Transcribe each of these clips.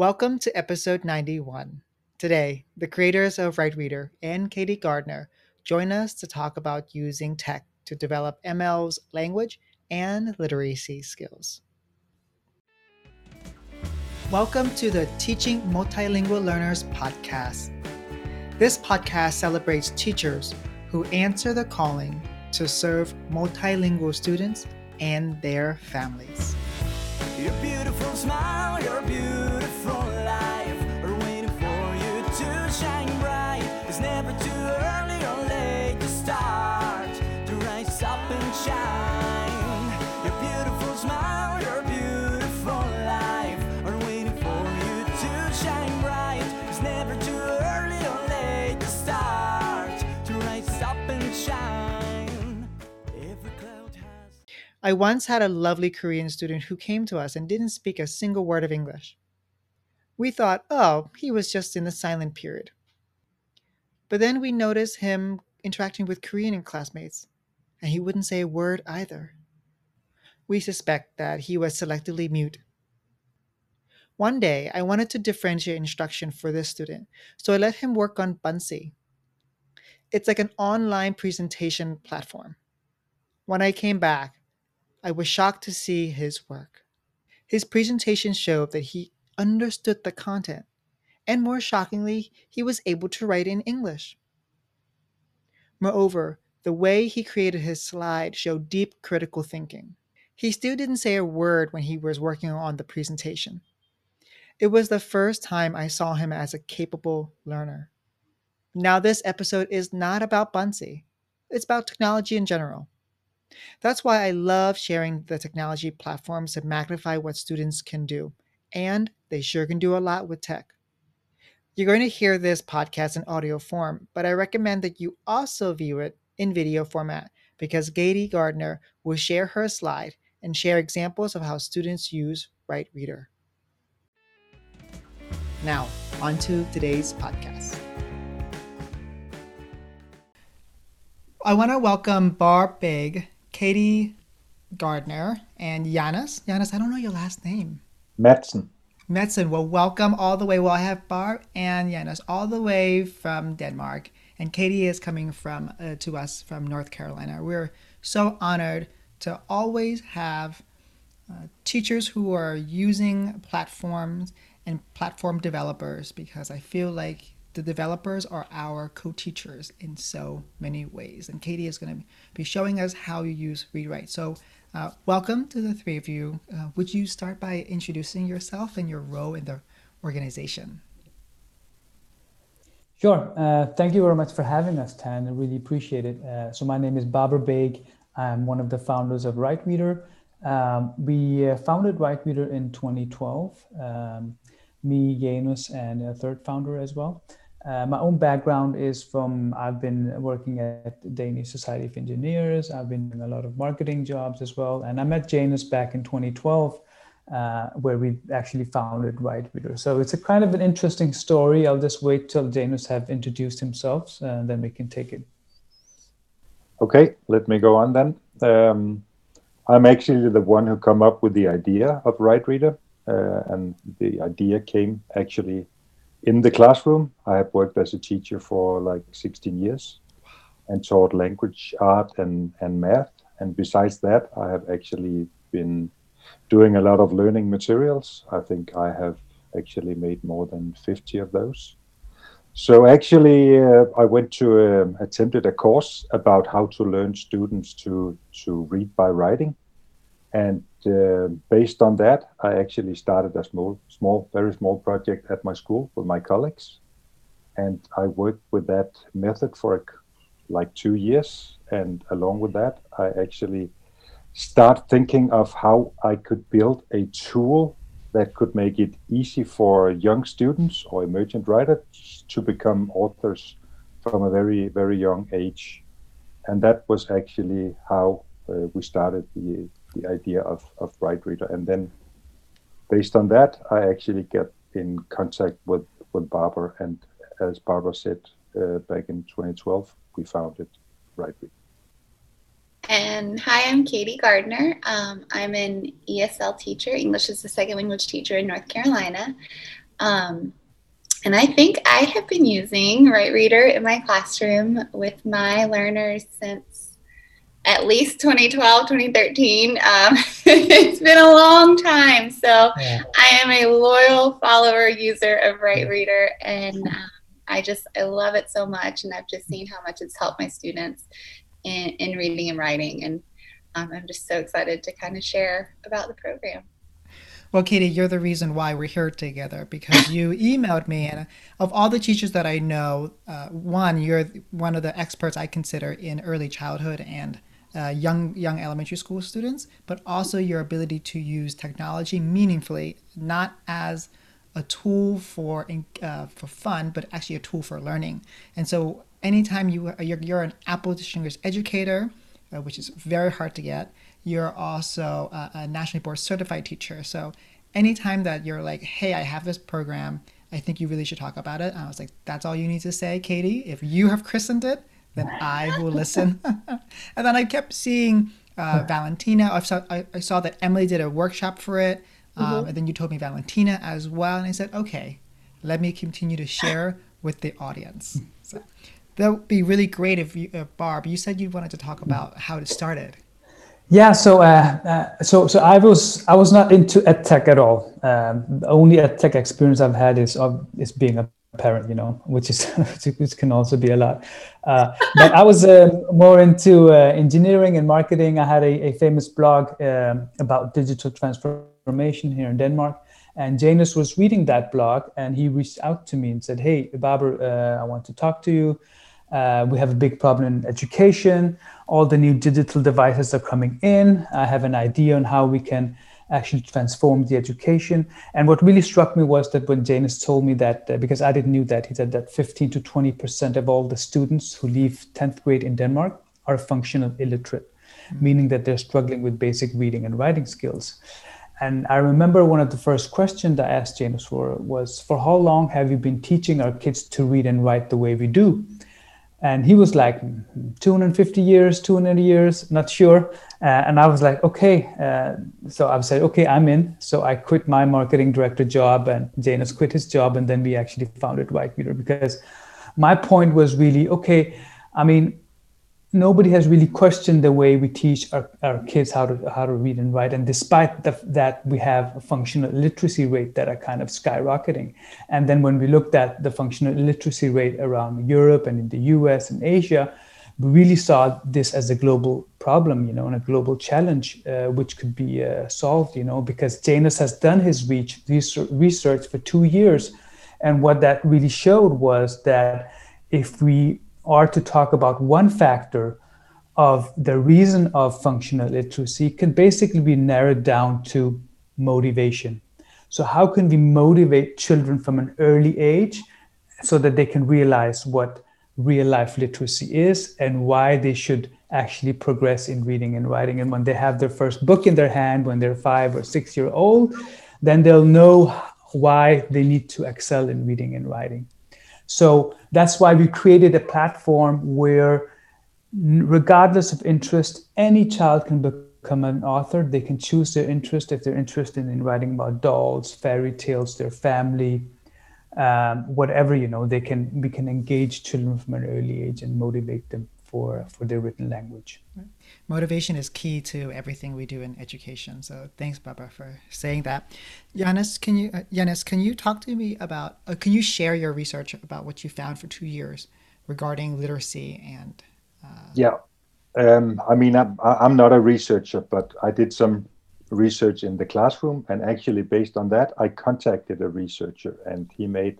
Welcome to episode 91. Today, the creators of WriteReader and Katie Gardner join us to talk about using tech to develop ML's language and literacy skills. Welcome to the Teaching Multilingual Learners podcast. This podcast celebrates teachers who answer the calling to serve multilingual students and their families. Your beautiful smile, your beautiful life are waiting for you to shine bright. It's never too early or late to start to rise up and shine. Your beautiful smile, your beautiful life are waiting for you to shine bright. It's never too early or late to start to rise up and shine. Every cloud has... I once had a lovely Korean student who came to us and didn't speak a single word of English. We thought, oh, he was just in the silent period. But then we noticed him interacting with Korean classmates, and he wouldn't say a word either. We suspect that he was selectively mute. One day, I wanted to differentiate instruction for this student, so I let him work on Buncee. It's like an online presentation platform. When I came back, I was shocked to see his work. His presentation showed that he understood the content, and more shockingly, he was able to write in English. Moreover, the way he created his slide showed deep critical thinking. He still didn't say a word when he was working on the presentation. It was the first time I saw him as a capable learner. Now, this episode is not about Buncee. It's about technology in general. That's why I love sharing the technology platforms that magnify what students can do, and they sure can do a lot with tech. You're going to hear this podcast in audio form, but I recommend that you also view it in video format because Katie Gardner will share her slide and share examples of how students use WriteReader. Now, on to today's podcast. I want to welcome Barb Begg, Katie Gardner, and Jannis. Jannis, I don't know your last name. Madsen. Well, welcome all the way. Well, I have Barb and Jannis all the way from Denmark, and Katie is coming from to us from North Carolina. We're so honored to always have teachers who are using platforms and platform developers because I feel like the developers are our co-teachers in so many ways. And Katie is going to be showing us how you use ReadWrite. So welcome to the three of you. Would you start by introducing yourself and your role in the organization? Sure. Thank you very much for having us, Tan. I really appreciate it. So my name is Babar Baig. I'm one of the founders of WriteReader. We founded WriteReader in 2012. Me, Jannis, and a third founder as well. My own background is from, I've been working at the Danish Society of Engineers. I've been doing a lot of marketing jobs as well. And I met Jannis back in 2012, where we actually founded WriteReader. So it's a kind of an interesting story. I'll just wait till Jannis have introduced himself, and then we can take it. Okay, let me go on then. I'm actually the one who come up with the idea of WriteReader. And the idea came actually in the classroom. I have worked as a teacher for like 16 years and taught language, art, and math. And besides that, I have actually been doing a lot of learning materials. I think I have actually made more than 50 of those. So actually, I went to attempted a course about how to learn students to read by writing. And based on that, I actually started a very small project at my school with my colleagues. And I worked with that method for like 2 years. And along with that, I actually start thinking of how I could build a tool that could make it easy for young students or emergent writers to become authors from a very, very young age. And that was actually how we started the idea of WriteReader. And then based on that, I actually get in contact with Barbara. And as Barbara said, back in 2012, we founded WriteReader. And hi, I'm Katie Gardner. I'm an ESL teacher, English as a second language teacher in North Carolina. And I think I have been using WriteReader in my classroom with my learners since at least 2012, 2013. It's been a long time. So yeah. I am a loyal follower user of WriteReader, and I love it so much. And I've just seen how much it's helped my students in reading and writing. And I'm just so excited to kind of share about the program. Well, Katie, you're the reason why we're here together, because you emailed me, and of all the teachers that I know, you're one of the experts I consider in early childhood and young elementary school students, but also your ability to use technology meaningfully, not as a tool for fun, but actually a tool for learning. And so anytime you're an Apple Distinguished Educator, which is very hard to get, you're also a nationally board certified teacher. So anytime that you're like, hey, I have this program, I think you really should talk about it. And I was like, that's all you need to say, Katie. If you have christened it, then I will listen. And then I kept seeing Valentina. I saw that Emily did a workshop for it. And then you told me Valentina as well. And I said, okay, let me continue to share with the audience. So that would be really great if you, Barb, you said you wanted to talk about how it started. Yeah, so I was not into edtech at all. The only edtech experience I've had is being a parent, you know, which can also be a lot. But I was more into engineering and marketing. I had a famous blog about digital transformation here in Denmark, and Jannis was reading that blog, and he reached out to me and said, "Hey, Babar, I want to talk to you. We have a big problem in education. All the new digital devices are coming in. I have an idea on how we can actually transform the education." And what really struck me was that when Jannis told me that, because I didn't know that, he said that 15 to 20% of all the students who leave 10th grade in Denmark are functional illiterate, meaning that they're struggling with basic reading and writing skills. And I remember one of the first questions I asked Jannis was, for how long have you been teaching our kids to read and write the way we do? And he was like, 250 years, 200 years, not sure. And I was like, okay. So I said, okay, I'm in. So I quit my marketing director job, and Jannis quit his job. And then we actually founded WriteReader, because my point was really, okay, I mean, nobody has really questioned the way we teach our kids how to read and write. And despite that, we have a functional literacy rate that are kind of skyrocketing. And then when we looked at the functional literacy rate around Europe and in the US and Asia, we really saw this as a global problem, you know, and a global challenge, which could be solved, you know, because Jannis has done his research for 2 years. And what that really showed was that if we are to talk about one factor of the reason of functional literacy, can basically be narrowed down to motivation. So how can we motivate children from an early age so that they can realize what real life literacy is and why they should actually progress in reading and writing? And when they have their first book in their hand, when they're 5 or 6 year old, then they'll know why they need to excel in reading and writing. So that's why we created a platform where, regardless of interest, any child can become an author. They can choose their interest. If they're interested in writing about dolls, fairy tales, their family, whatever, you know, we can engage children from an early age and motivate them for their written language. Motivation is key to everything we do in education. So thanks, Babar, for saying that. Jannis, can you talk to me about, can you share your research about what you found for 2 years regarding literacy and... I mean, I'm not a researcher, but I did some research in the classroom, and actually based on that, I contacted a researcher, and he made,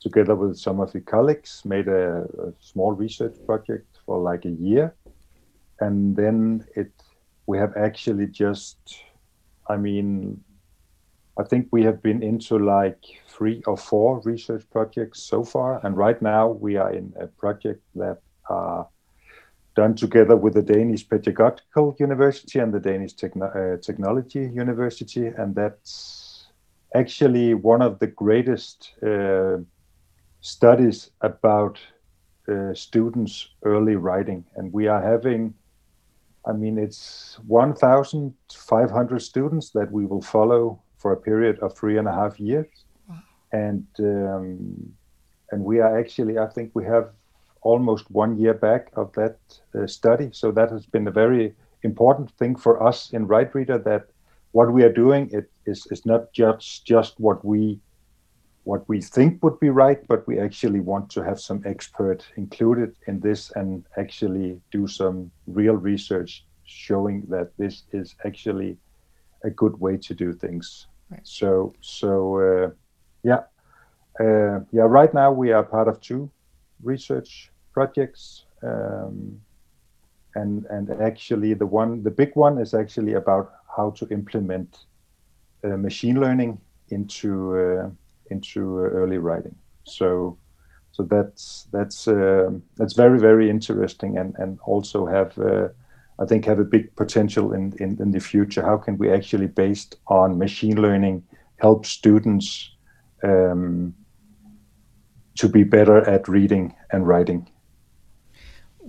together with some of his colleagues, made a small research project for like a year. And then we have actually I think we have been into like 3 or 4 research projects so far. And right now we are in a project that are done together with the Danish Pedagogical University and the Danish Technology University. And that's actually one of the greatest studies about students' early writing. And we are having, it's 1,500 students that we will follow for a period of 3.5 years. Wow. and we are actually, I think we have almost 1 year back of that study. So that has been a very important thing for us in WriteReader, that what we are doing, it is not just what we think would be right, but we actually want to have some expert included in this and actually do some real research showing that this is actually a good way to do things. Right. So right now we are part of 2 research projects, and actually the big one is actually about how to implement machine learning into early writing. So that's very, very interesting, and also have I think have a big potential in the future. How can we actually, based on machine learning, help students to be better at reading and writing?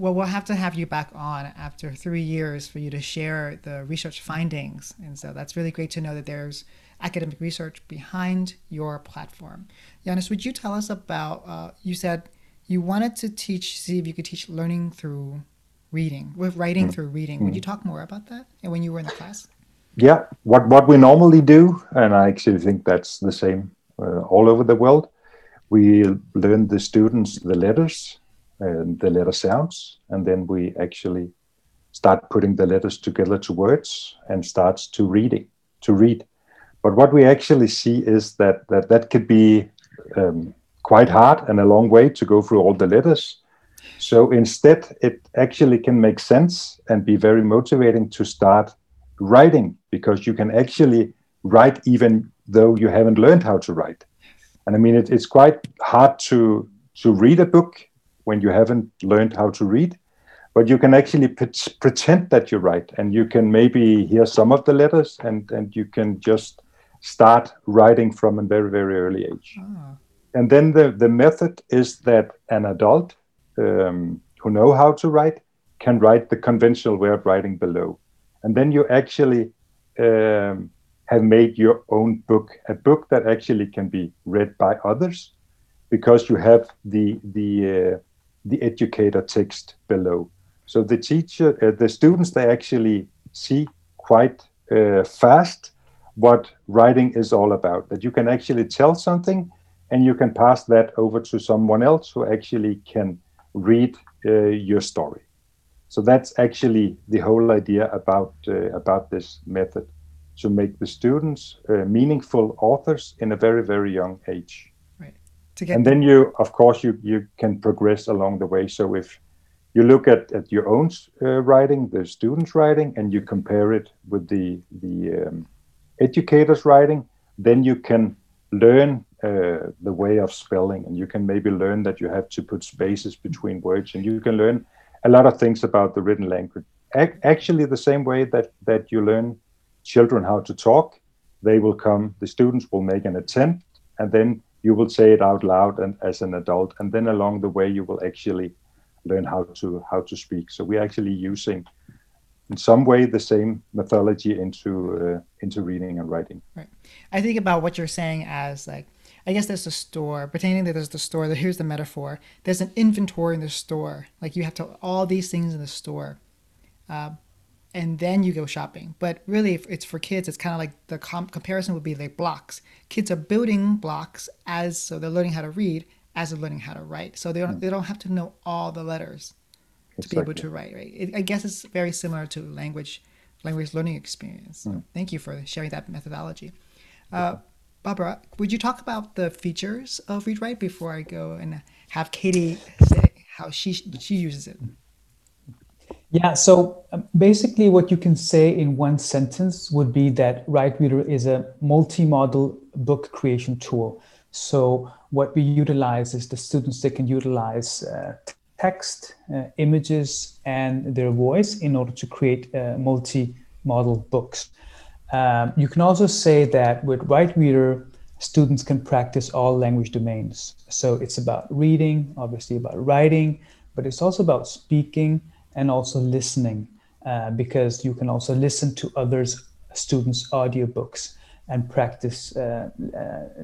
Well, we'll have to have you back on after 3 years for you to share the research findings. And so that's really great to know that there's academic research behind your platform. Jannis, would you tell us about, you said you wanted to see if you could teach learning through reading, with writing through reading. Would you talk more about that and when you were in the class? Yeah, what we normally do, and I actually think that's the same all over the world, we learn the students the letters and the letter sounds, and then we actually start putting the letters together to words and starts to read. But what we actually see is that could be quite hard and a long way to go through all the letters. So instead, it actually can make sense and be very motivating to start writing, because you can actually write even though you haven't learned how to write. And I mean, it's quite hard to read a book when you haven't learned how to read, but you can actually pretend that you write, and you can maybe hear some of the letters, and you can just start writing from a very, very early age. Oh. And then the method is that an adult who know how to write can write the conventional way of writing below. And then you actually have made your own book, a book that actually can be read by others, because you have the educator text below. So the teacher, the students, they actually see quite fast what writing is all about, that you can actually tell something and you can pass that over to someone else who actually can read your story. So that's actually the whole idea about this method, to make the students meaningful authors in a very, very young age. Right. And then you can progress along the way. So if you look at your own writing, the students' writing, and you compare it with the educators' writing, then you can learn the way of spelling, and you can maybe learn that you have to put spaces between words, and you can learn a lot of things about the written language. Actually, the same way that you learn children how to talk, the students will make an attempt, and then you will say it out loud and as an adult, and then along the way you will actually learn how to speak. So we're actually using in some way the same methodology into reading and writing. Right. I think about what you're saying as, like, I guess there's a store, pretending that there's the store, here's the metaphor, there's an inventory in the store, like you have to all these things in the store, and then you go shopping. But really, if it's for kids, it's kind of like the comparison would be like blocks. Kids are building blocks so they're learning how to read as they're learning how to write. So they don't have to know all the letters to be able to write, right? I guess it's very similar to language learning experience. So thank you for sharing that methodology. Barbara, would you talk about the features of Read Write before I go and have Katie say how she uses it? Yeah, so basically what you can say in one sentence would be that WriteReader is a multi-modal book creation tool. So what we utilize is the students, they can utilize text, images, and their voice in order to create multi-modal books. You can also say that with WriteReader, students can practice all language domains. So it's about reading, obviously about writing, but it's also about speaking, and also listening, because you can also listen to others' students' audiobooks. and practice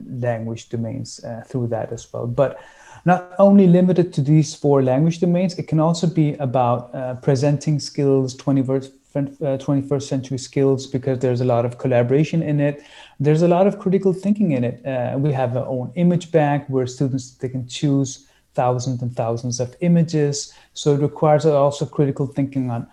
language domains through that as well. But not only limited to these four language domains, it can also be about presenting skills, 21st century skills, because there's a lot of collaboration in it. There's a lot of critical thinking in it. We have our own image bank where students, they can choose thousands and thousands of images. So it requires also critical thinking on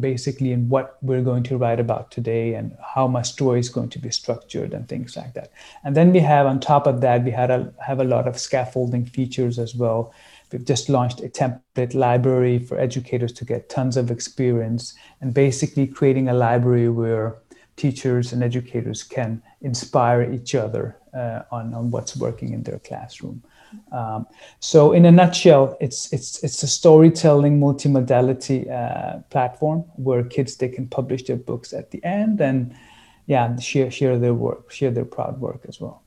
basically in what we're going to write about today and how my story is going to be structured and things like that. And then we have, on top of that, we have a lot of scaffolding features as well. We've just launched a template library for educators to get tons of experience, and basically creating a library where teachers and educators can inspire each other on what's working in their classroom. So in a nutshell, it's a storytelling multimodality platform where kids, they can publish their books at the end and share their work, share their proud work as well.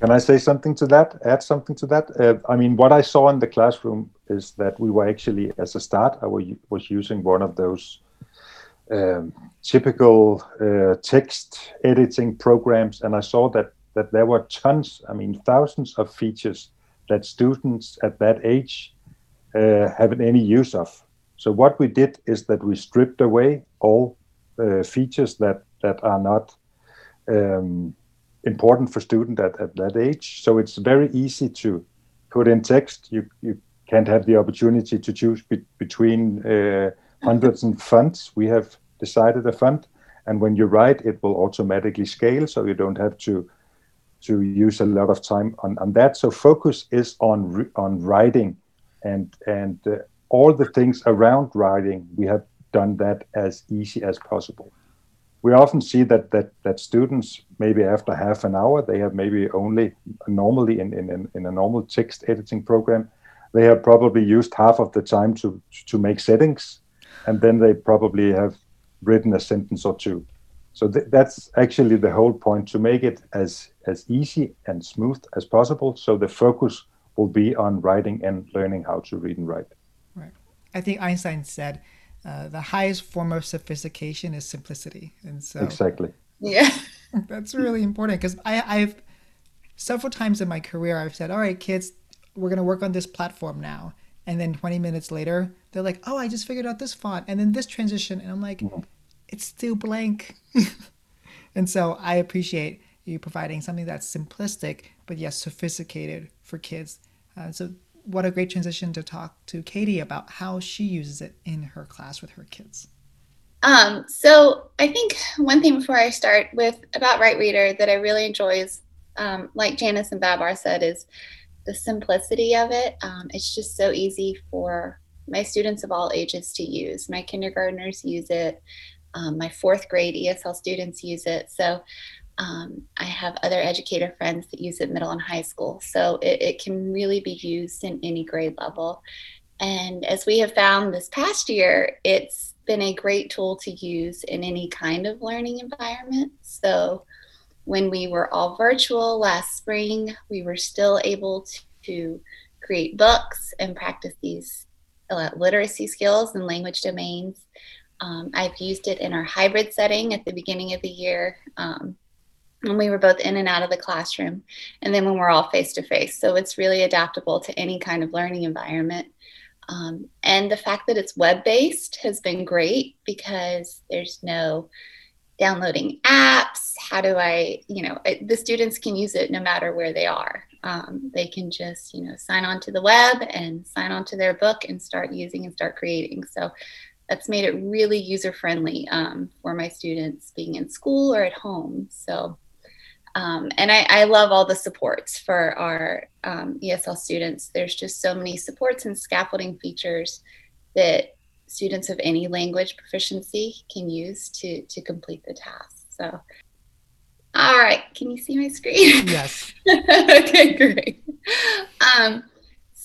Can I say something to that? Add something to that? I mean, what I saw in the classroom is that we were actually, as a start, I was using one of those typical text editing programs, and I saw that there were tons, I mean, thousands of features that students at that age haven't any use of. So what we did is that we stripped away all features that are not important for student at that age. So it's very easy to put in text. You can't have the opportunity to choose between hundreds and fonts. We have decided a font, and when you write, it will automatically scale, so you don't have to use a lot of time on that. So focus is on writing and all the things around writing. We have done that as easy as possible. We often see that students, maybe after half an hour, they have maybe only normally in a normal text editing program, they have probably used half of the time to make settings, and then they probably have written a sentence or two. So that's actually the whole point, to make it as easy and smooth as possible. So the focus will be on writing and learning how to read and write. Right. I think Einstein said, the highest form of sophistication is simplicity. And so exactly. Yeah. That's really important, because I've several times in my career, I've said, all right, kids, we're going to work on this platform now. And then 20 minutes later, they're like, oh, I just figured out this font and then this transition. And I'm like, mm-hmm. It's still blank. And so I appreciate you providing something that's simplistic, but yes, sophisticated for kids. So what a great transition to talk to Katie about how she uses it in her class with her kids. So I think one thing before I start with about WriteReader that I really enjoy is, like Jannis and Babar said, is the simplicity of it. It's just so easy for my students of all ages to use. My kindergartners use it. My fourth grade ESL students use it. So I have other educator friends that use it middle and high school. So it can really be used in any grade level. And as we have found this past year, it's been a great tool to use in any kind of learning environment. So when we were all virtual last spring, we were still able to create books and practice these literacy skills and language domains. I've used it in our hybrid setting at the beginning of the year, when we were both in and out of the classroom, and then when we're all face to face. So it's really adaptable to any kind of learning environment. And the fact that it's web-based has been great, because there's no downloading apps. How do I, the students can use it no matter where they are. They can just, sign on to the web and sign on to their book and start using and start creating. So that's made it really user-friendly for my students being in school or at home. So, and I love all the supports for our ESL students. There's just so many supports and scaffolding features that students of any language proficiency can use to complete the task. So, all right, can you see my screen? Yes. Okay, great.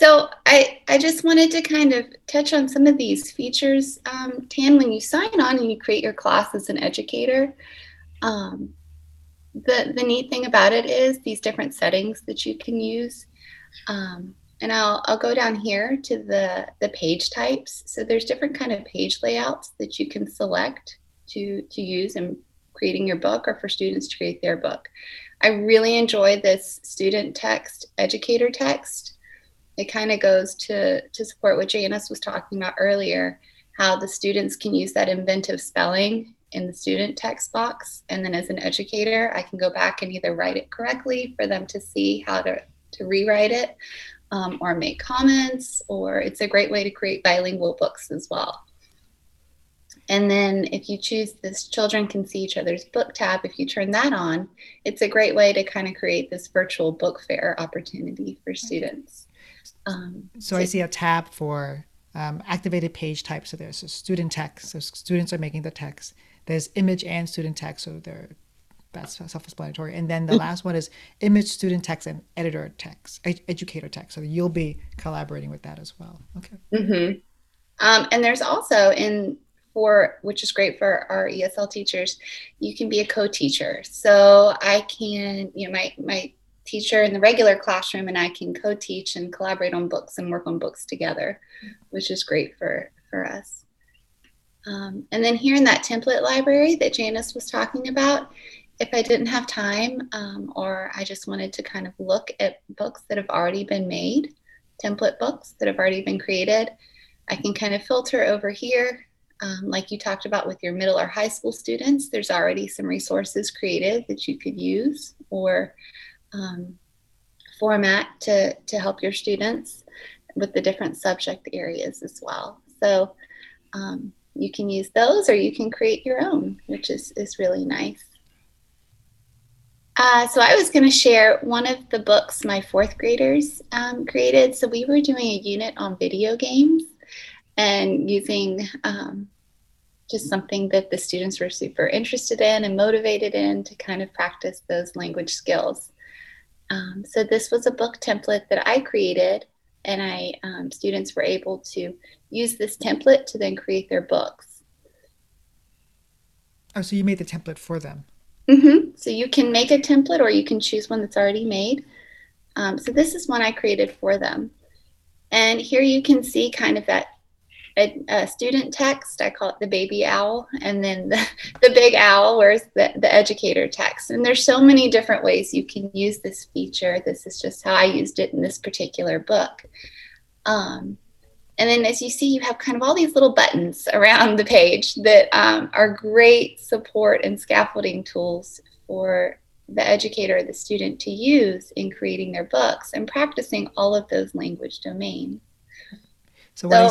So I just wanted to kind of touch on some of these features. Tan, when you sign on and you create your class as an educator, the neat thing about it is these different settings that you can use. And I'll go down here to the page types. So there's different kind of page layouts that you can select to use and creating your book or for students to create their book. I really enjoy this student text, educator text. It kind of goes to support what Jannis was talking about earlier, how the students can use that inventive spelling in the student text box. And then as an educator, I can go back and either write it correctly for them to see how to rewrite it or make comments, or it's a great way to create bilingual books as well. And then if you choose this Children Can See Each Other's Book tab, if you turn that on, it's a great way to kind of create this virtual book fair opportunity for students. So I see a tab for activated page types. So there's a student text, so students are making the text. There's image and student text, so that's self-explanatory. And then the last one is image, student text, and editor text, educator text. So you'll be collaborating with that as well. Okay. Mm-hmm. And there's also which is great for our ESL teachers, you can be a co-teacher. So I can, my teacher in the regular classroom and I can co-teach and collaborate on books and work on books together, which is great for us. And then here in that template library that Jannis was talking about, if I didn't have time or I just wanted to kind of look at books that have already been made, template books that have already been created, I can kind of filter over here. Like you talked about with your middle or high school students, there's already some resources created that you could use or format to help your students with the different subject areas as well. So you can use those or you can create your own, which is really nice. So I was going to share one of the books my fourth graders created. So we were doing a unit on video games and using just something that the students were super interested in and motivated in to kind of practice those language skills. So this was a book template that I created, and students were able to use this template to then create their books. Oh, so you made the template for them. Mm-hmm. So you can make a template or you can choose one that's already made. So this is one I created for them. And here you can see kind of that student text, I call it the baby owl, and then the big owl, where's the educator text. And there's so many different ways you can use this feature. This is just how I used it in this particular book. And then as you see, you have kind of all these little buttons around the page that are great support and scaffolding tools for the educator or the student to use in creating their books and practicing all of those language domains. So what I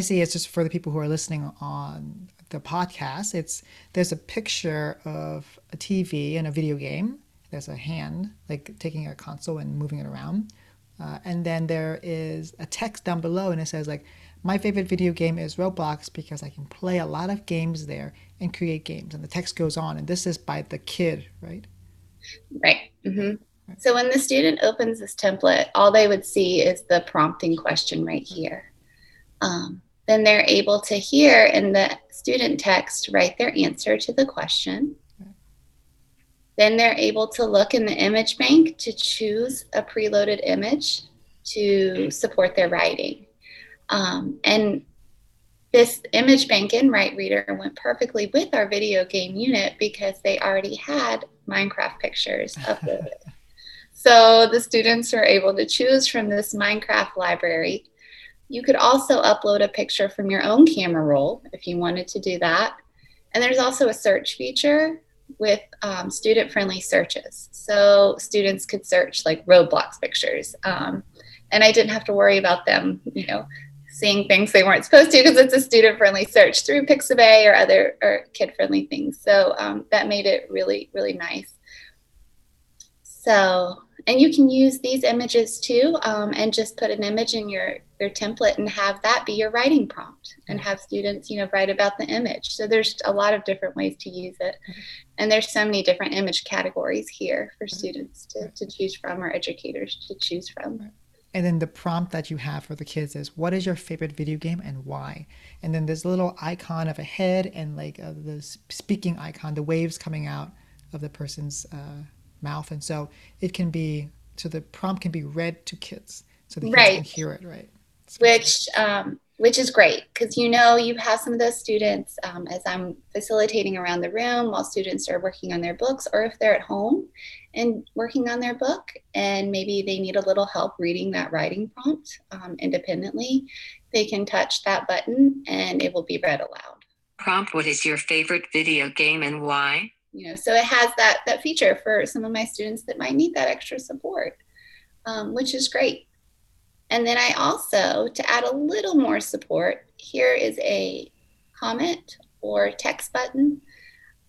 see is, just for the people who are listening on the podcast, there's a picture of a TV and a video game. There's a hand like taking a console and moving it around. And then there is a text down below and it says like, my favorite video game is Roblox because I can play a lot of games there and create games. And the text goes on. And this is by the kid, right? Right. Mm-hmm. Right. So when the student opens this template, all they would see is the prompting question right here. Then they're able to hear in the student text, write their answer to the question. Right. Then they're able to look in the image bank to choose a preloaded image to support their writing. And this image bank in WriteReader went perfectly with our video game unit because they already had Minecraft pictures uploaded. So the students were able to choose from this Minecraft library. You could also upload a picture from your own camera roll if you wanted to do that. And there's also a search feature with student-friendly searches. So students could search like Roblox pictures. And I didn't have to worry about them, seeing things they weren't supposed to, because it's a student-friendly search through Pixabay or other kid-friendly things. So that made it really, really nice. So, and you can use these images too, and just put an image in your template and have that be your writing prompt and have students, write about the image. So there's a lot of different ways to use it. And there's so many different image categories here for students to choose from, or educators to choose from. And then the prompt that you have for the kids is, what is your favorite video game and why? And then there's a little icon of a head and like the speaking icon, the waves coming out of the person's mouth. And so the prompt can be read to kids so they can hear it, right? Which Which is great, because you know you have some of those students, as I'm facilitating around the room while students are working on their books, or if they're at home and working on their book and maybe they need a little help reading that writing prompt independently, they can touch that button and it will be read aloud. Prompt, what is your favorite video game and why? You know, so it has that feature for some of my students that might need that extra support, which is great. And then I also, to add a little more support, here is a comment or text button.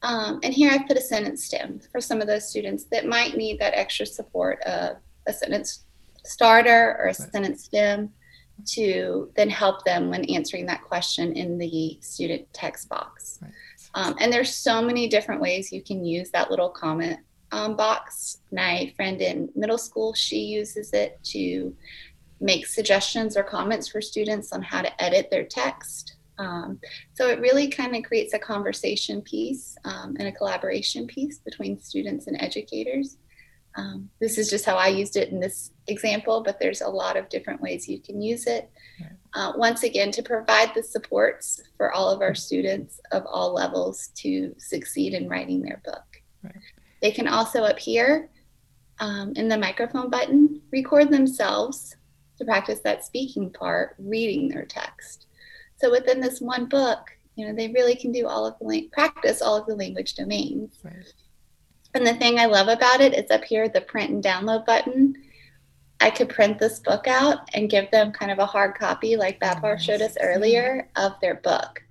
And here I've put a sentence stem for some of those students that might need that extra support of a sentence starter or a sentence stem to then help them when answering that question in the student text box. Right. And there's so many different ways you can use that little comment box. My friend in middle school, she uses it to make suggestions or comments for students on how to edit their text. So it really kind of creates a conversation piece and a collaboration piece between students and educators. This is just how I used it in this example, but there's a lot of different ways you can use it. Once again, to provide the supports for all of our students of all levels to succeed in writing their book. Right. They can also up here in the microphone button, record themselves to practice that speaking part, reading their text. So within this one book, you know, they really can do all of the practice all of the language domains. Right. And the thing I love about it is up here, the print and download button. I could print this book out and give them kind of a hard copy, like Babar showed us earlier, of their book.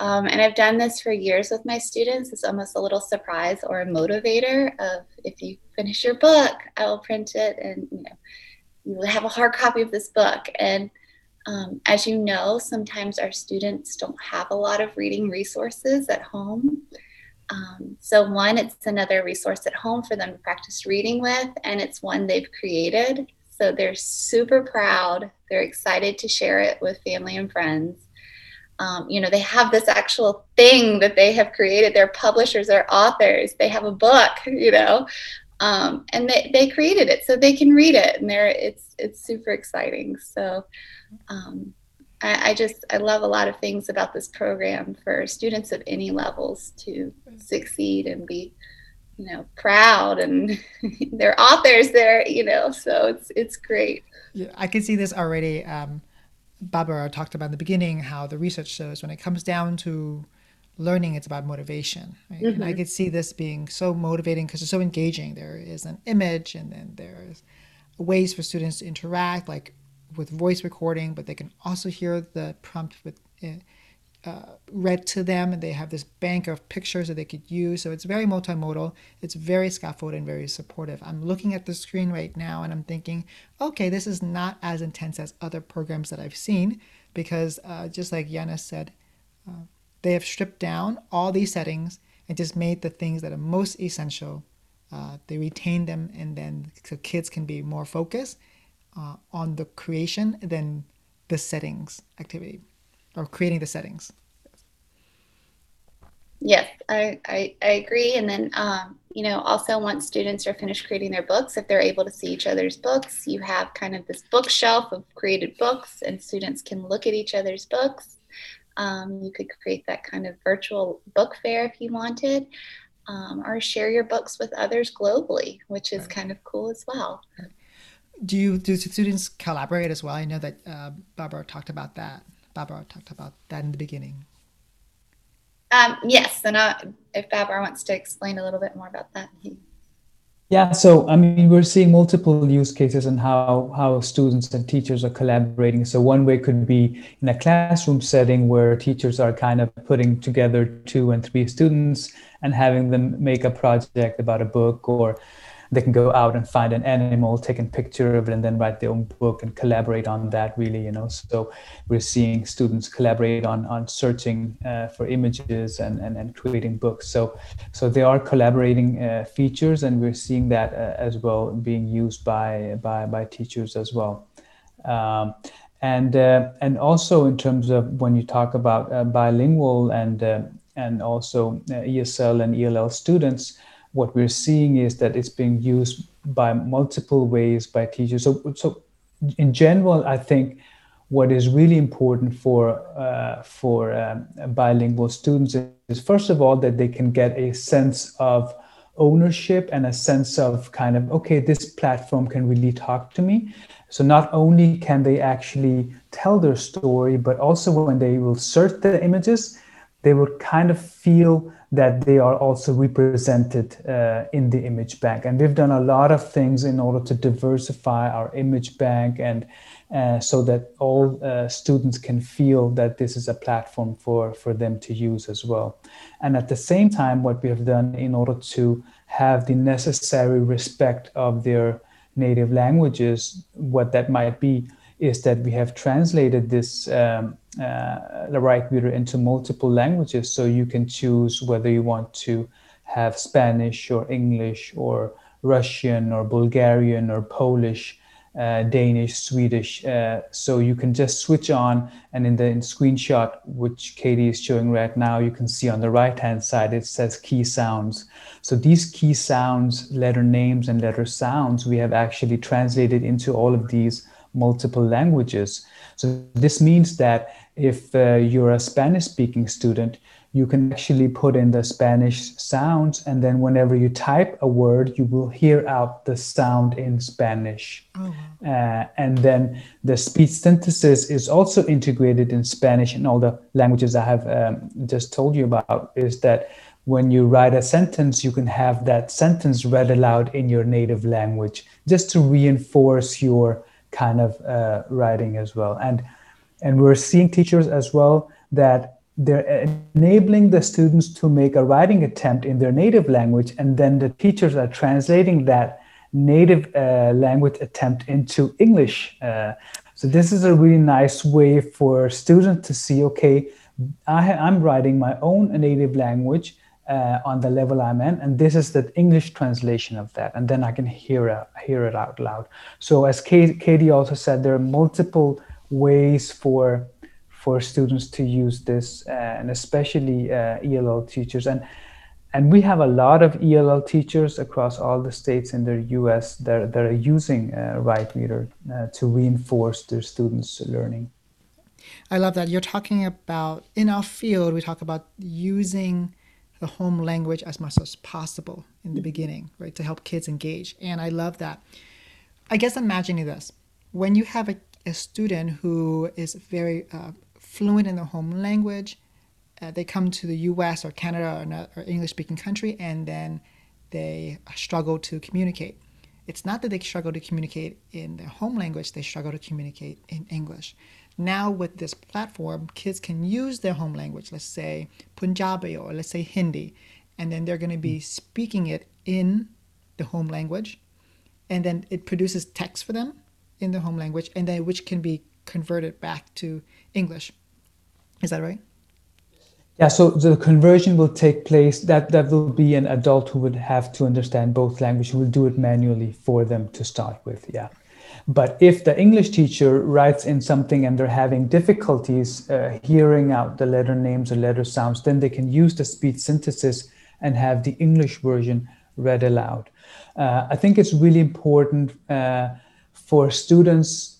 And I've done this for years with my students. It's almost a little surprise or a motivator of, if you finish your book, I will print it, and you know, you have a hard copy of this book. And as you know, sometimes our students don't have a lot of reading resources at home. So one, it's another resource at home for them to practice reading with, and it's one they've created. So they're super proud. They're excited to share it with family and friends. You know, they have this actual thing that they have created. They're publishers, they're authors, they have a book, you know. And they created it so they can read it, and it's super exciting. So I love a lot of things about this program for students of any levels to succeed and be, you know, proud, and they're authors there, you know, so it's great. Yeah, I can see this already. Babar talked about in the beginning how the research shows when it comes down to learning, it's about motivation, right? Mm-hmm. And I could see this being so motivating because it's so engaging. There is an image, and then there's ways for students to interact, like with voice recording, but they can also hear the prompt with read to them, and they have this bank of pictures that they could use. So it's very multimodal, it's very scaffolded, and very supportive. I'm looking at the screen right now and I'm thinking, okay, this is not as intense as other programs that I've seen, because just like Jannis said, they have stripped down all these settings and just made the things that are most essential. They retain them, and then so kids can be more focused on the creation than the settings activity, or creating the settings. Yes, I agree. And then, you know, also once students are finished creating their books, if they're able to see each other's books, you have kind of this bookshelf of created books, and students can look at each other's books. You could create that kind of virtual book fair if you wanted, or share your books with others globally, which is kind of cool as well. Do students collaborate as well? I know that Babar talked about that. Babar talked about that in the beginning. Yes, and if Babar wants to explain a little bit more about that. Yeah, so I mean, we're seeing multiple use cases and how students and teachers are collaborating. So one way could be in a classroom setting where teachers are kind of putting together 2 and 3 students and having them make a project about a book, or they can go out and find an animal, take a picture of it, and then write their own book and collaborate on that, really, you know. So we're seeing students collaborate on searching for images and creating books. So they are collaborating features, and we're seeing that as well being used by teachers as well. And also in terms of when you talk about bilingual and also ESL and ELL students, what we're seeing is that it's being used by multiple ways by teachers. So in general, I think what is really important for bilingual students is, first of all, that they can get a sense of ownership and a sense of kind of, okay, this platform can really talk to me. So not only can they actually tell their story, but also when they will search the images, they will kind of feel that they are also represented in the image bank. And we've done a lot of things in order to diversify our image bank, and so that all students can feel that this is a platform for them to use as well. And at the same time, what we have done in order to have the necessary respect of their native languages, what that might be, is that we have translated this the WriteReader into multiple languages. So you can choose whether you want to have Spanish or English or Russian or Bulgarian or Polish, Danish, Swedish. So you can just switch on, and in the screenshot, which Katie is showing right now, you can see on the right-hand side, it says key sounds. So these key sounds, letter names and letter sounds, we have actually translated into all of these multiple languages. So this means that if you're a Spanish-speaking student, you can actually put in the Spanish sounds, and then whenever you type a word, you will hear out the sound in Spanish. Oh. And then the speech synthesis is also integrated in Spanish, and all the languages I have just told you about, is that when you write a sentence, you can have that sentence read aloud in your native language, just to reinforce your kind of writing as well. And we're seeing teachers as well that they're enabling the students to make a writing attempt in their native language, and then the teachers are translating that native language attempt into English. So this is a really nice way for students to see, okay, I'm writing my own native language on the level I'm in, and this is the English translation of that, and then I can hear it out loud. So as Katie also said, there are multiple ways for students to use this, and especially ELL teachers. And we have a lot of ELL teachers across all the states in the US that are using WriteReader to reinforce their students' learning. I love that. You're talking about, in our field, we talk about using the home language as much as possible in the beginning, right, to help kids engage. And I love that. I guess imagining this, when you have a student who is very fluent in their home language, they come to the US or Canada or an English-speaking country, and then they struggle to communicate. It's not that they struggle to communicate in their home language, they struggle to communicate in English. Now with this platform, kids can use their home language, let's say Punjabi or let's say Hindi, and then they're going to be speaking it in the home language, and then it produces text for them in the home language, and then which can be converted back to English. Is that right? Yeah, so the conversion will take place, that will be an adult who would have to understand both languages, who will do it manually for them to start with, yeah. But if the English teacher writes in something and they're having difficulties hearing out the letter names or letter sounds, then they can use the speech synthesis and have the English version read aloud. I think it's really important for students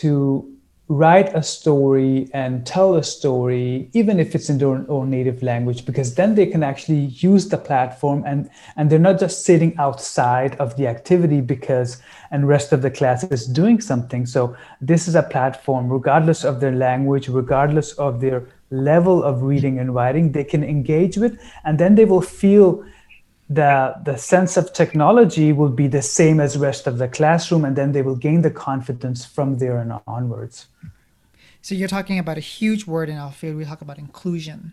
to write a story and tell a story, even if it's in their own native language, because then they can actually use the platform, and they're not just sitting outside of the activity because and rest of the class is doing something. So this is a platform, regardless of their language, regardless of their level of reading and writing, they can engage with, and then they will feel the sense of technology will be the same as rest of the classroom, and then they will gain the confidence from there and onwards. So you're talking about a huge word in our field. We talk about inclusion.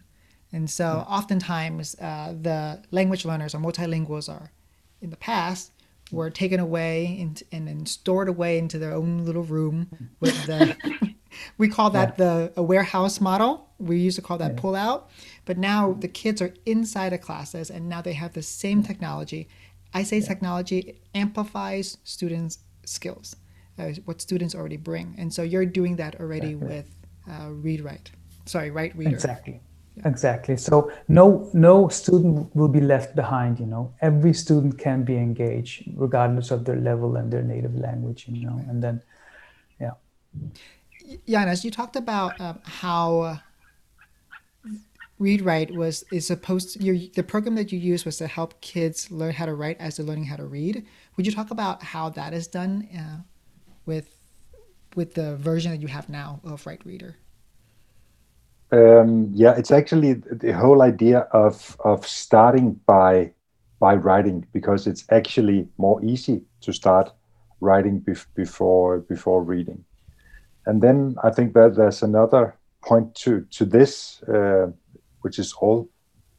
And so oftentimes the language learners or multilinguals are, in the past, were taken away and then stored away into their own little room with the, we call that a warehouse model. We used to call that pull out, but now the kids are inside of classes, and now they have the same technology. I say technology amplifies students' skills, what students already bring. And so you're doing that already with WriteReader. Exactly. Yeah. Exactly. So no student will be left behind, you know. Every student can be engaged regardless of their level and their native language, you know, and then, yeah. Jannis, you talked about how ReadWrite is supposed to, the program that you use was to help kids learn how to write as they're learning how to read. Would you talk about how that is done with the version that you have now of WriteReader? Yeah, it's actually the whole idea of starting by writing, because it's actually more easy to start writing before reading. And then I think that there's another point to this, which is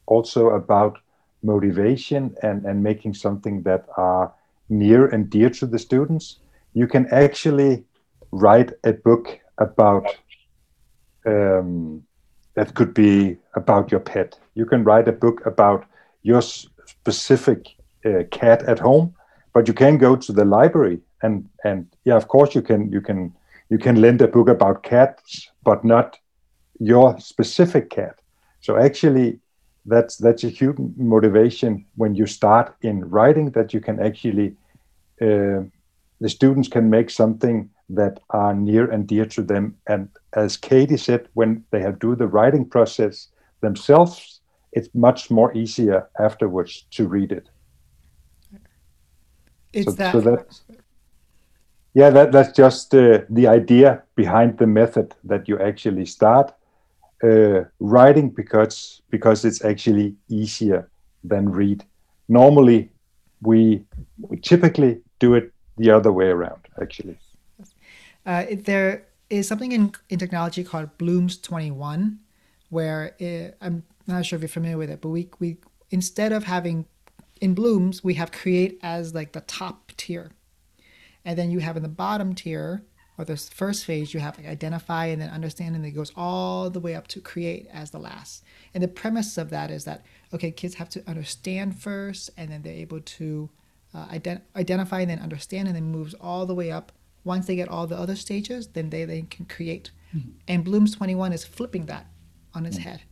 also about motivation and making something that are near and dear to the students. You can actually write a book about that could be about your pet. You can write a book about your specific cat at home, but you can go to the library and yeah, of course you can lend a book about cats, but not your specific cat. So actually, that's a huge motivation when you start in writing, that you can actually the students can make something that are near and dear to them. And as Katie said, when they have do the writing process themselves, it's much more easier afterwards to read it. That's just the idea behind the method, that you actually start writing because it's actually easier than read. Normally, we typically do it the other way around, actually. There is something in technology called Bloom's 21, where I'm not sure if you're familiar with it, but we instead of having in Bloom's, we have create as like the top tier. And then you have in the bottom tier, or the first phase, you have like identify and then understand, and it goes all the way up to create as the last. And the premise of that is that, okay, kids have to understand first, and then they're able to identify and then understand, and then moves all the way up. Once they get all the other stages, then they can create. Mm-hmm. And Bloom's 21 is flipping that on its head.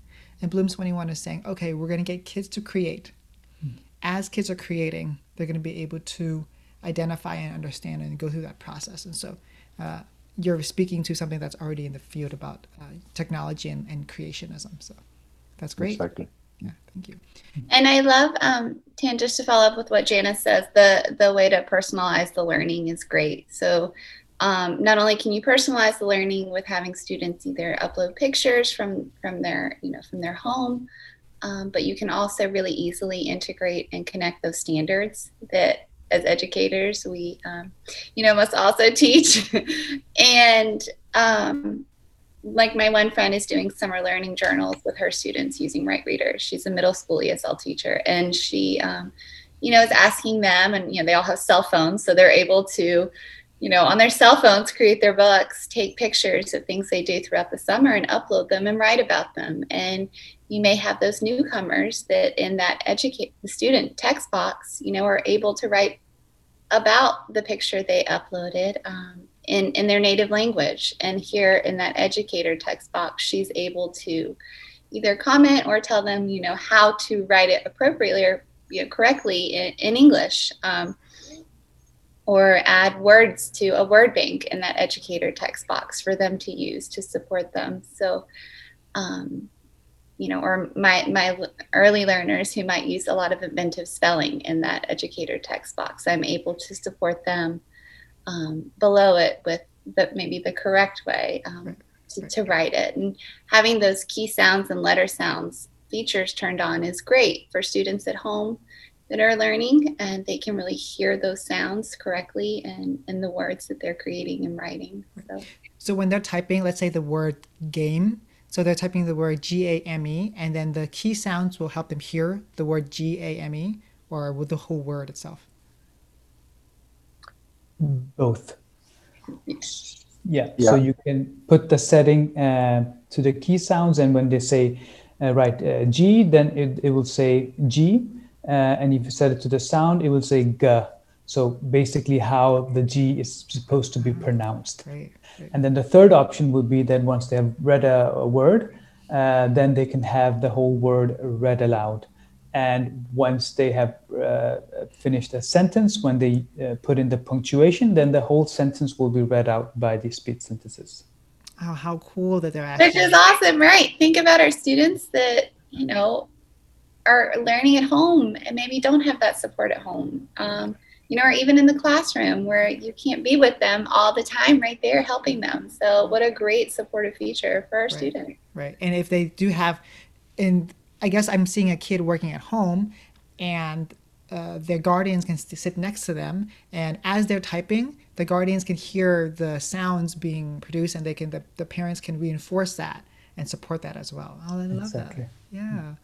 And Bloom's 21 is saying, okay, we're going to get kids to create. Mm-hmm. As kids are creating, they're going to be able to identify and understand and go through that process. And so you're speaking to something that's already in the field about technology and creationism. So that's great. Exactly. Yeah, thank you. And I love, Tan, just to follow up with what Jannis says, the way to personalize the learning is great. So not only can you personalize the learning with having students either upload pictures from their home, but you can also really easily integrate and connect those standards that as educators we must also teach. And like my one friend is doing summer learning journals with her students using WriteReader. She's a middle school ESL teacher, and she, is asking them, and they all have cell phones, so they're able to, on their cell phones, create their books, take pictures of things they do throughout the summer, and upload them and write about them. And you may have those newcomers that in that educate the student text box, are able to write about the picture they uploaded. In their native language. And here in that educator text box, she's able to either comment or tell them, how to write it appropriately or correctly in English, or add words to a word bank in that educator text box for them to use to support them. So, or my early learners who might use a lot of inventive spelling in that educator text box, I'm able to support them below it with maybe the correct way to write it. And having those key sounds and letter sounds features turned on is great for students at home that are learning, and they can really hear those sounds correctly and in the words that they're creating and writing. So when they're typing, let's say the word game, so they're typing the word G-A-M-E, and then the key sounds will help them hear the word G-A-M-E, or with the whole word itself? Both. Yeah. So you can put the setting to the key sounds, and when they say G, then it will say G, and if you set it to the sound, it will say G. So basically how the G is supposed to be pronounced. Great. And then the third option will be that once they have read a word, then they can have the whole word read aloud. And once they have finished a sentence, when they put in the punctuation, then the whole sentence will be read out by the speech synthesis. Wow, how cool that they're actually. Which is awesome, right? Think about our students that, you know, are learning at home and maybe don't have that support at home, you know, or even in the classroom where you can't be with them all the time right there helping them. So what a great supportive feature for our students. Right. And if they do have, and I guess I'm seeing a kid working at home and their guardians can sit next to them, and as they're typing, the guardians can hear the sounds being produced, and they can, the parents can reinforce that and support that as well. Oh, I love that. Yeah.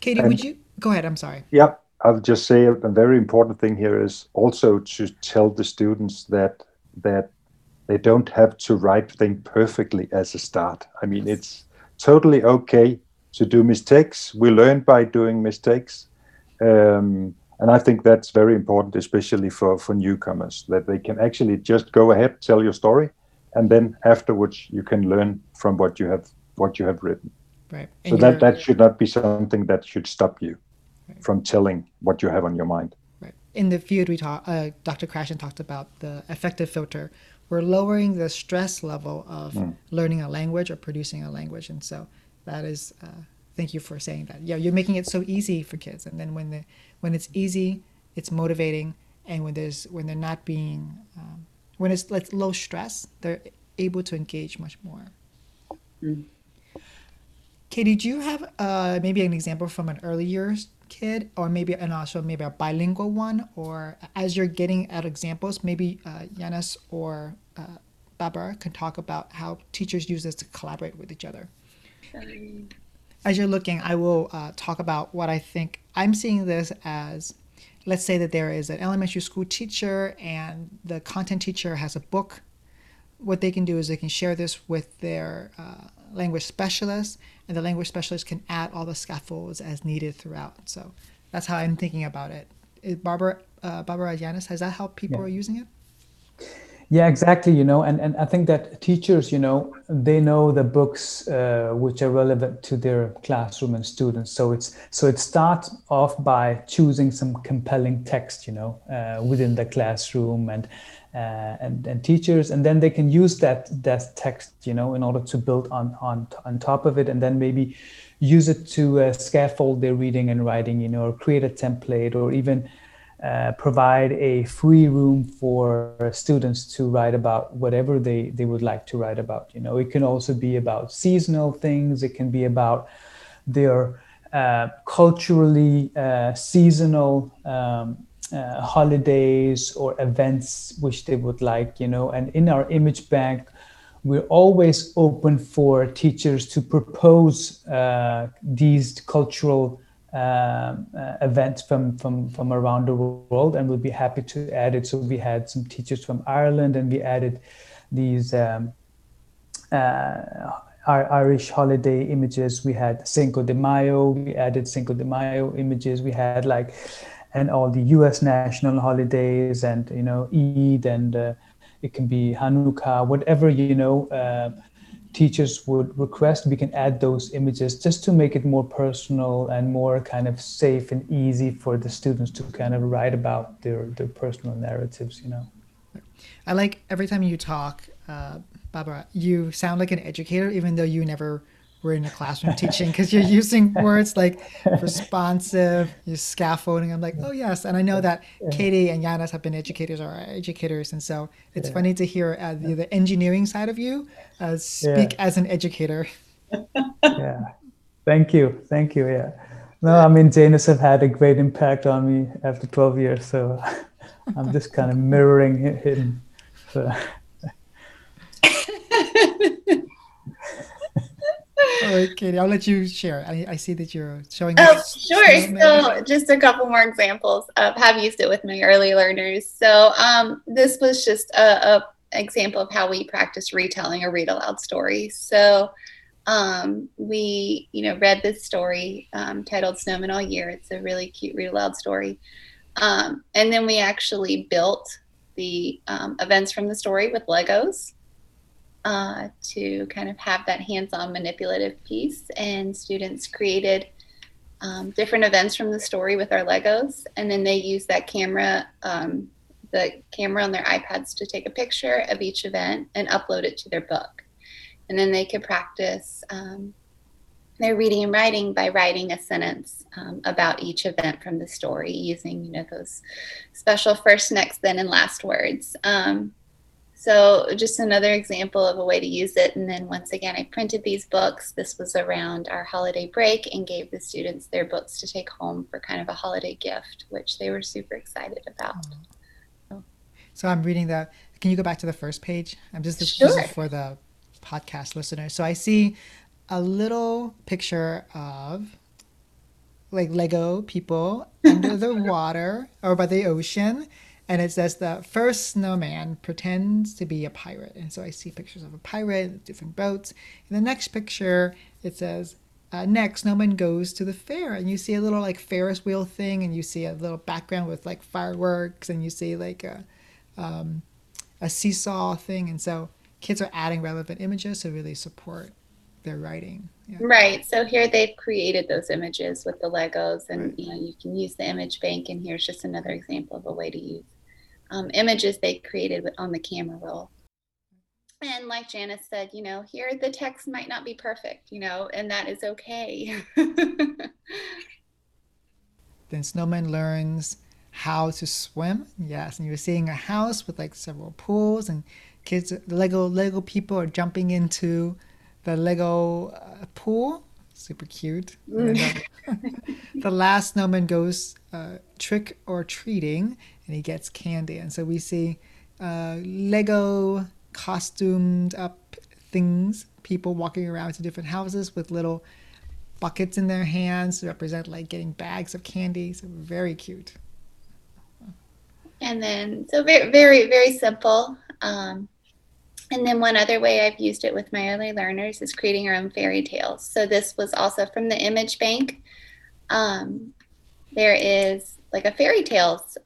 Katie, would you go ahead? I'm sorry. Yep. I'll just say a very important thing here is also to tell the students that they don't have to write things perfectly as a start. I mean, it's totally okay to do mistakes. We learn by doing mistakes. And I think that's very important, especially for newcomers, that they can actually just go ahead, tell your story, and then afterwards you can learn from what you have written. Right. So that should not be something that should stop you from telling what you have on your mind. Right. In the field, we talk, Dr. Krashen talked about the affective filter. We're lowering the stress level of learning a language or producing a language. And so that is, thank you for saying that. Yeah, you're making it so easy for kids. And then when it's easy, it's motivating. And when they're not being, when it's like low stress, they're able to engage much more. Mm. Katie, do you have maybe an example from an early years kid, or maybe a bilingual one, or as you're getting at examples, maybe Jannis or Babar can talk about how teachers use this to collaborate with each other. As you're looking, I will talk about what I think I'm seeing this as. Let's say that there is an elementary school teacher and the content teacher has a book. What they can do is they can share this with their language specialist, and the language specialist can add all the scaffolds as needed throughout. So that's how I'm thinking about it. Barbara, Jannis, has that helped people are using it? Yeah, exactly. You know, and I think that teachers, you know, they know the books which are relevant to their classroom and students. So it starts off by choosing some compelling text, you know, within the classroom and teachers, and then they can use that text, you know, in order to build on top of it, and then maybe use it to scaffold their reading and writing, you know, or create a template, or even provide a free room for students to write about whatever they would like to write about. You know, it can also be about seasonal things. It can be about their culturally seasonal holidays or events which they would like, you know. And in our image bank, we're always open for teachers to propose these cultural events from around the world, and we'll be happy to add it. So we had some teachers from Ireland, and we added these our Irish holiday images. We had Cinco de Mayo. We added Cinco de Mayo images. We had and all the U.S. national holidays, and, you know, Eid, and it can be Hanukkah, whatever, you know, teachers would request. We can add those images just to make it more personal and more kind of safe and easy for the students to kind of write about their personal narratives, you know. I like every time you talk, Barbara, you sound like an educator, even though you never were in a classroom teaching, because you're using words like responsive, you're scaffolding. I'm like, oh yes. And I know that Katie and Jannis have been educators or are educators. And so it's funny to hear the engineering side of you speak as an educator. Yeah. Thank you. Yeah. No, I mean, Jannis have had a great impact on me after 12 years. So I'm just kind of mirroring him. So. All right, Katie, I'll let you share. I see that you're showing us. Oh, sure. So just a couple more examples of how I've used it with my early learners. So this was just a example of how we practice retelling a read-aloud story. So we, you know, read this story titled Snowman All Year. It's a really cute read-aloud story. And then we actually built the events from the story with Legos. To kind of have that hands-on manipulative piece, and students created different events from the story with our Legos, and then they used that camera, the camera on their iPads, to take a picture of each event and upload it to their book. and then they could practice their reading and writing by writing a sentence about each event from the story using, you know, those special first, next, then, and last words. So just another example of a way to use it. And then once again, I printed these books. This was around our holiday break and gave the students their books to take home for kind of a holiday gift, which they were super excited about. So I'm reading that. Can you go back to the first page? I'm just This is for the podcast listeners. So I see a little picture of like Lego people under the water or by the ocean. And it says the first snowman pretends to be a pirate. And so I see pictures of a pirate, different boats. In the next picture, it says, next snowman goes to the fair. And you see a little like Ferris wheel thing. And you see a little background with like fireworks. And you see like a seesaw thing. And so kids are adding relevant images to really support their writing. Yeah. Right. So here they've created those images with the Legos, and you know, you can use the image bank. And here's just another example of a way to use images they created on the camera roll. And like Jannis said, you know, here the text might not be perfect, you know, and that is okay. Then snowman learns how to swim. Yes. And you're seeing a house with like several pools, and kids, Lego people are jumping into the Lego pool. Super cute. The last snowman goes trick or treating, and he gets candy. And so we see Lego costumed up things, people walking around to different houses with little buckets in their hands to represent like getting bags of candy. So very cute. And then, so very, very, very simple. And then one other way I've used it with my early learners is creating our own fairy tales. So this was also from the image bank. There is like a fairy tales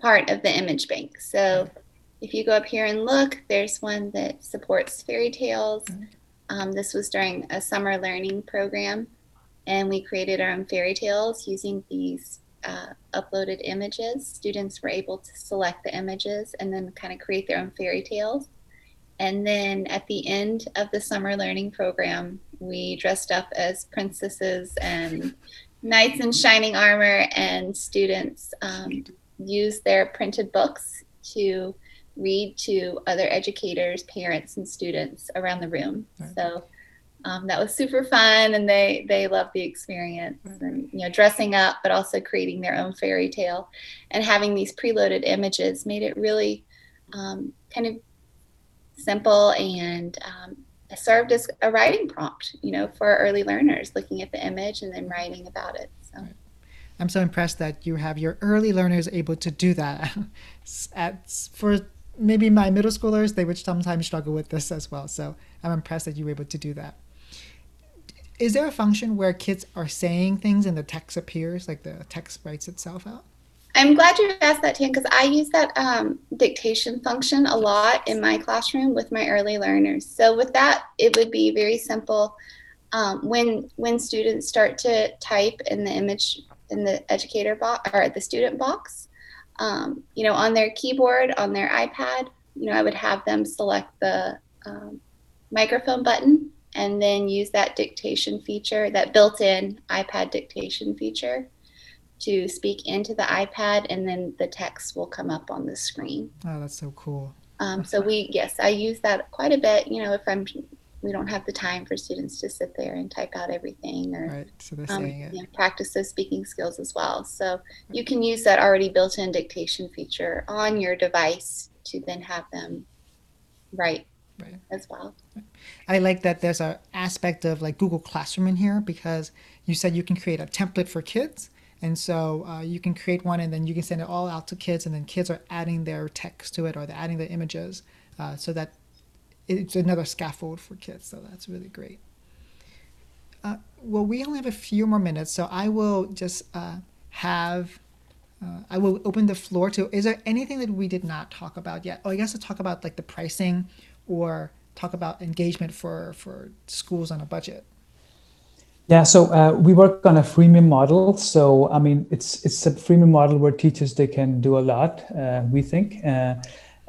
part of the image bank. So if you go up here and look, there's one that supports fairy tales. This was during a summer learning program, and we created our own fairy tales using these uploaded images. Students were able to select the images and then kind of create their own fairy tales. And then at the end of the summer learning program, we dressed up as princesses and knights in shining armor, and students used their printed books to read to other educators, parents, and students around the room. So that was super fun, and they loved the experience, and you know, dressing up, but also creating their own fairy tale, and having these preloaded images made it really kind of simple, and served as a writing prompt, you know, for early learners, looking at the image and then writing about it. So I'm so impressed that you have your early learners able to do that. For maybe my middle schoolers, they would sometimes struggle with this as well. So I'm impressed that you were able to do that. Is there a function where kids are saying things and the text appears, like the text writes itself out? I'm glad you asked that, Tan, because I use that dictation function a lot in my classroom with my early learners. So with that, it would be very simple. When students start to type in the image in the educator box or the student box, you know, on their keyboard, on their iPad, you know, I would have them select the microphone button, and then use that dictation feature, that built-in iPad dictation feature, to speak into the iPad, and then the text will come up on the screen. Oh, that's so cool. So I use that quite a bit, you know, if we don't have the time for students to sit there and type out everything, or right, so they're saying it. You know, practice those speaking skills as well. So you can use that already built-in dictation feature on your device to then have them write. Right. As well. I like that there's an aspect of like Google Classroom in here, because you said you can create a template for kids. And so you can create one, and then you can send it all out to kids, and then kids are adding their text to it, or they're adding their images, so that it's another scaffold for kids. So that's really great. Well, we only have a few more minutes, so I will just I will open the floor to, is there anything that we did not talk about yet? Oh, I guess to talk about like the pricing, or talk about engagement for schools on a budget. Yeah, so we work on a freemium model. So, I mean, it's a freemium model where teachers, they can do a lot, we think.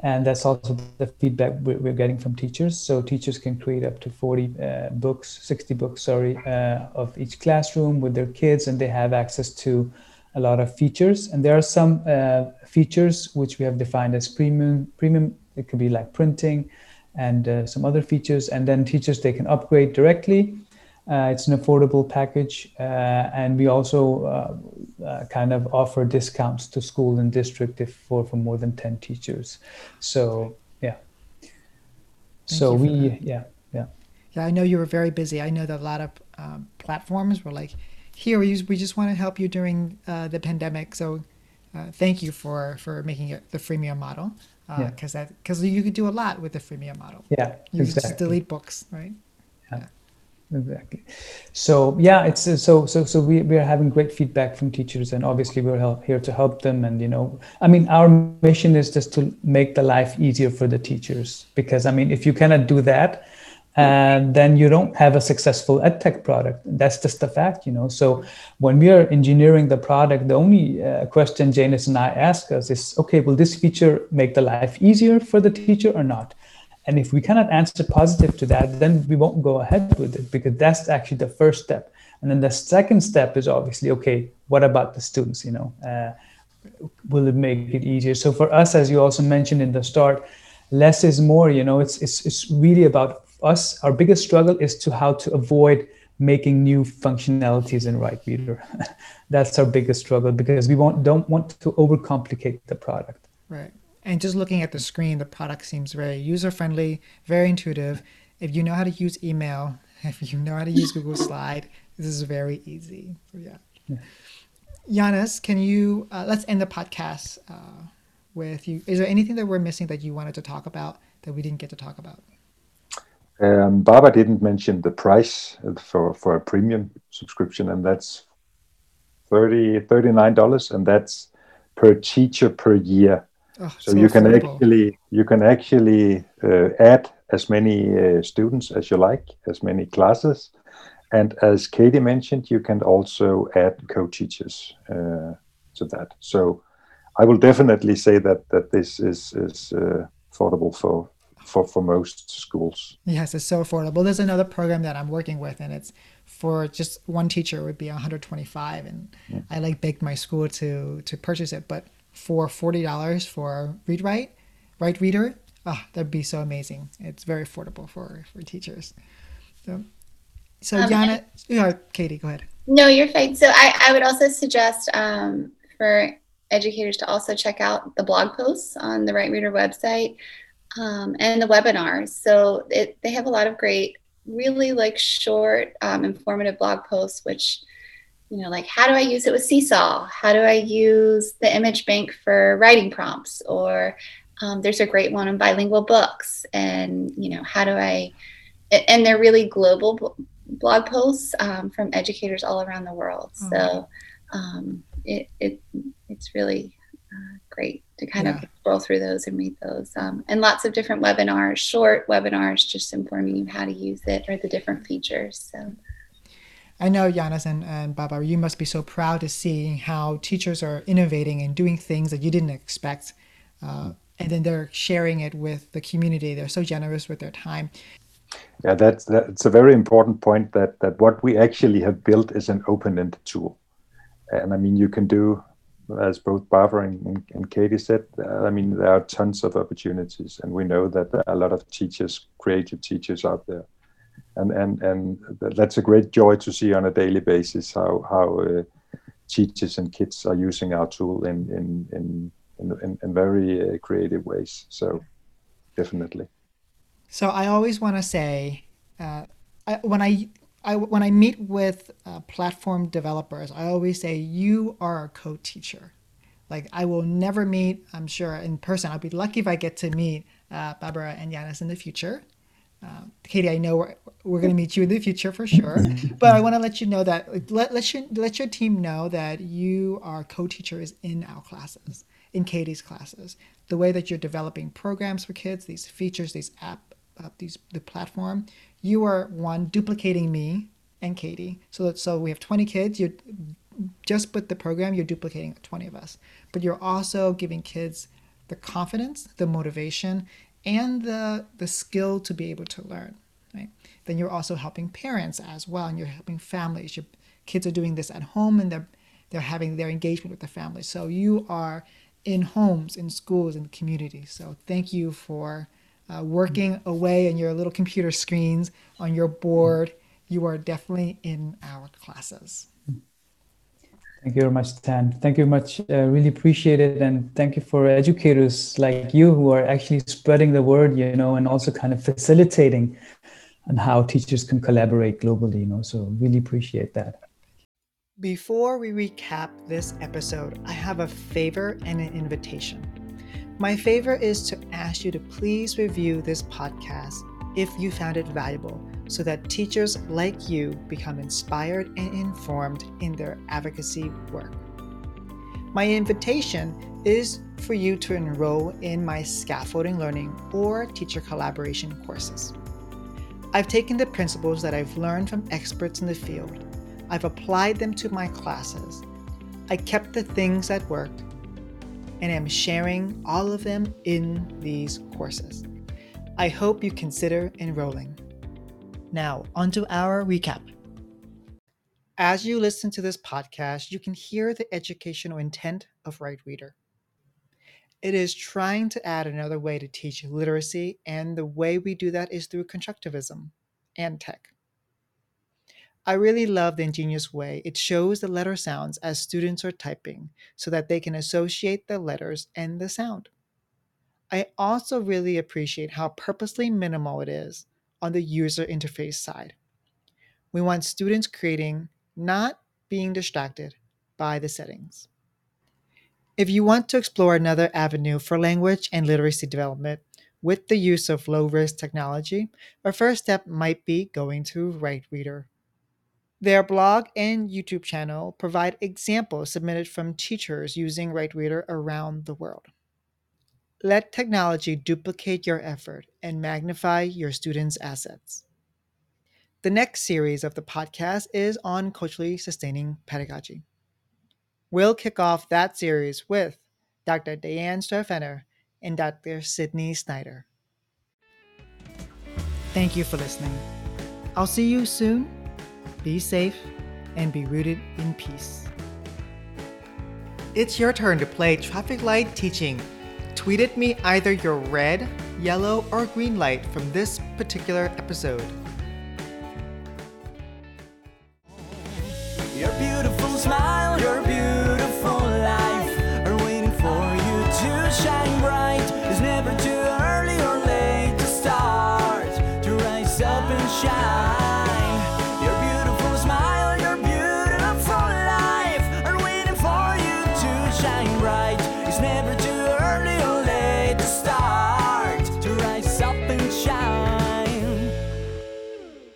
And that's also the feedback we're getting from teachers. So teachers can create up to 60 books, of each classroom with their kids, and they have access to a lot of features. And there are some features which we have defined as premium. It could be like printing and some other features. And then teachers, they can upgrade directly. It's an affordable package. And we also kind of offer discounts to school and district for more than 10 teachers. So, yeah. Yeah, I know you were very busy. I know that a lot of platforms were like, here, we just want to help you during the pandemic. So thank you for making it the freemium model. Because you could do a lot with the freemium model. Yeah, you could just delete books, right? Exactly. So yeah, it's so we are having great feedback from teachers, and obviously we're here to help them. And I mean, our mission is just to make the life easier for the teachers, because I mean, if you cannot do that, then you don't have a successful edtech product. That's just the fact, So when we are engineering the product, the only question Jannis and I ask us is, okay, will this feature make the life easier for the teacher or not? And if we cannot answer positive to that, then we won't go ahead with it, because that's actually the first step. And then the second step is obviously, okay, what about the students, will it make it easier? So for us, as you also mentioned in the start, less is more, it's really about us. Our biggest struggle is how to avoid making new functionalities in WriteReader. That's our biggest struggle, because we don't want to overcomplicate the product. Right. And just looking at the screen, the product seems very user-friendly, very intuitive. If you know how to use email, if you know how to use Google Slide, this is very easy. So yeah. Jannis, can you, let's end the podcast with you. Is there anything that we're missing that you wanted to talk about that we didn't get to talk about? Barbara didn't mention the price for a premium subscription, and that's $39, and that's per teacher per year. Oh, so you can actually add as many students as you like, as many classes, and as Katie mentioned, you can also add co-teachers to that. So I will definitely say that this is affordable for most schools. Yes, it's so affordable. There's another program that I'm working with, and it's for just one teacher. It would be $125, and I begged my school to purchase it, but for $40 for WriteReader, that'd be so amazing. It's very affordable for teachers. So Jannis, Katie, go ahead. No, you're fine. So I would also suggest for educators to also check out the blog posts on the WriteReader website and the webinars. So they have a lot of great, really short, informative blog posts, which how do I use it with Seesaw? How do I use the image bank for writing prompts? Or there's a great one on bilingual books. And, how do I, and they're really global blog posts from educators all around the world. Oh. So it's really great to kind of scroll through those and read those. And lots of different webinars, short webinars, just informing you how to use it or the different features. So. I know, Jannis and Babar, you must be so proud to see how teachers are innovating and doing things that you didn't expect. And then they're sharing it with the community. They're so generous with their time. Yeah, that's a very important point, that what we actually have built is an open-ended tool. And I mean, you can do, as both Babar and Katie said, there are tons of opportunities. And we know that there are a lot of teachers, creative teachers out there. And that's a great joy to see on a daily basis how teachers and kids are using our tool in very creative ways. So definitely. So I always want to say, when I meet with platform developers, I always say, you are a co-teacher. I will never meet, I'm sure in person, I'll be lucky if I get to meet Barbara and Jannis in the future. Katie, I know we're going to meet you in the future for sure, but I want to let you know that let your team know that you are co-teachers in our classes, in Katie's classes. The way that you're developing programs for kids, these features, these app, the platform, you are one duplicating me and Katie. So we have 20 kids. You just with the program, you're duplicating 20 of us, but you're also giving kids the confidence, the motivation, and the skill to be able to learn, right? Then you're also helping parents as well, and you're helping families. Your kids are doing this at home, and they're having their engagement with the family. So you are in homes, in schools, in the community. So thank you for working away on your little computer screens, on your board. You are definitely in our classes. Thank you very much, Tan. Thank you much. Really appreciate it. And thank you for educators like you who are actually spreading the word, you know, and also kind of facilitating on how teachers can collaborate globally, you know, so really appreciate that. Before we recap this episode, I have a favor and an invitation. My favor is to ask you to please review this podcast if you found it valuable, so that teachers like you become inspired and informed in their advocacy work. My invitation is for you to enroll in my scaffolding learning or teacher collaboration courses. I've taken the principles that I've learned from experts in the field. I've applied them to my classes. I kept the things that worked, and I'm sharing all of them in these courses. I hope you consider enrolling. Now, onto our recap. As you listen to this podcast, you can hear the educational intent of WriteReader. It is trying to add another way to teach literacy, and the way we do that is through constructivism and tech. I really love the ingenious way it shows the letter sounds as students are typing, so that they can associate the letters and the sound. I also really appreciate how purposely minimal it is on the user interface side. We want students creating, not being distracted by the settings. If you want to explore another avenue for language and literacy development with the use of low-risk technology, our first step might be going to WriteReader. Their blog and YouTube channel provide examples submitted from teachers using WriteReader around the world. Let technology duplicate your effort and magnify your students' assets. The next series of the podcast is on culturally sustaining pedagogy. We'll kick off that series with Dr. Deanne Strofenner and Dr. Sydney Snyder. Thank you for listening. I'll see you soon. Be safe and be rooted in peace. It's your turn to play Traffic Light Teaching. Tweet at me either your red, yellow, or green light from this particular episode. Your beautiful smile, your beautiful life are waiting for you to shine bright. It's never too early or late to start to rise up and shine. It's never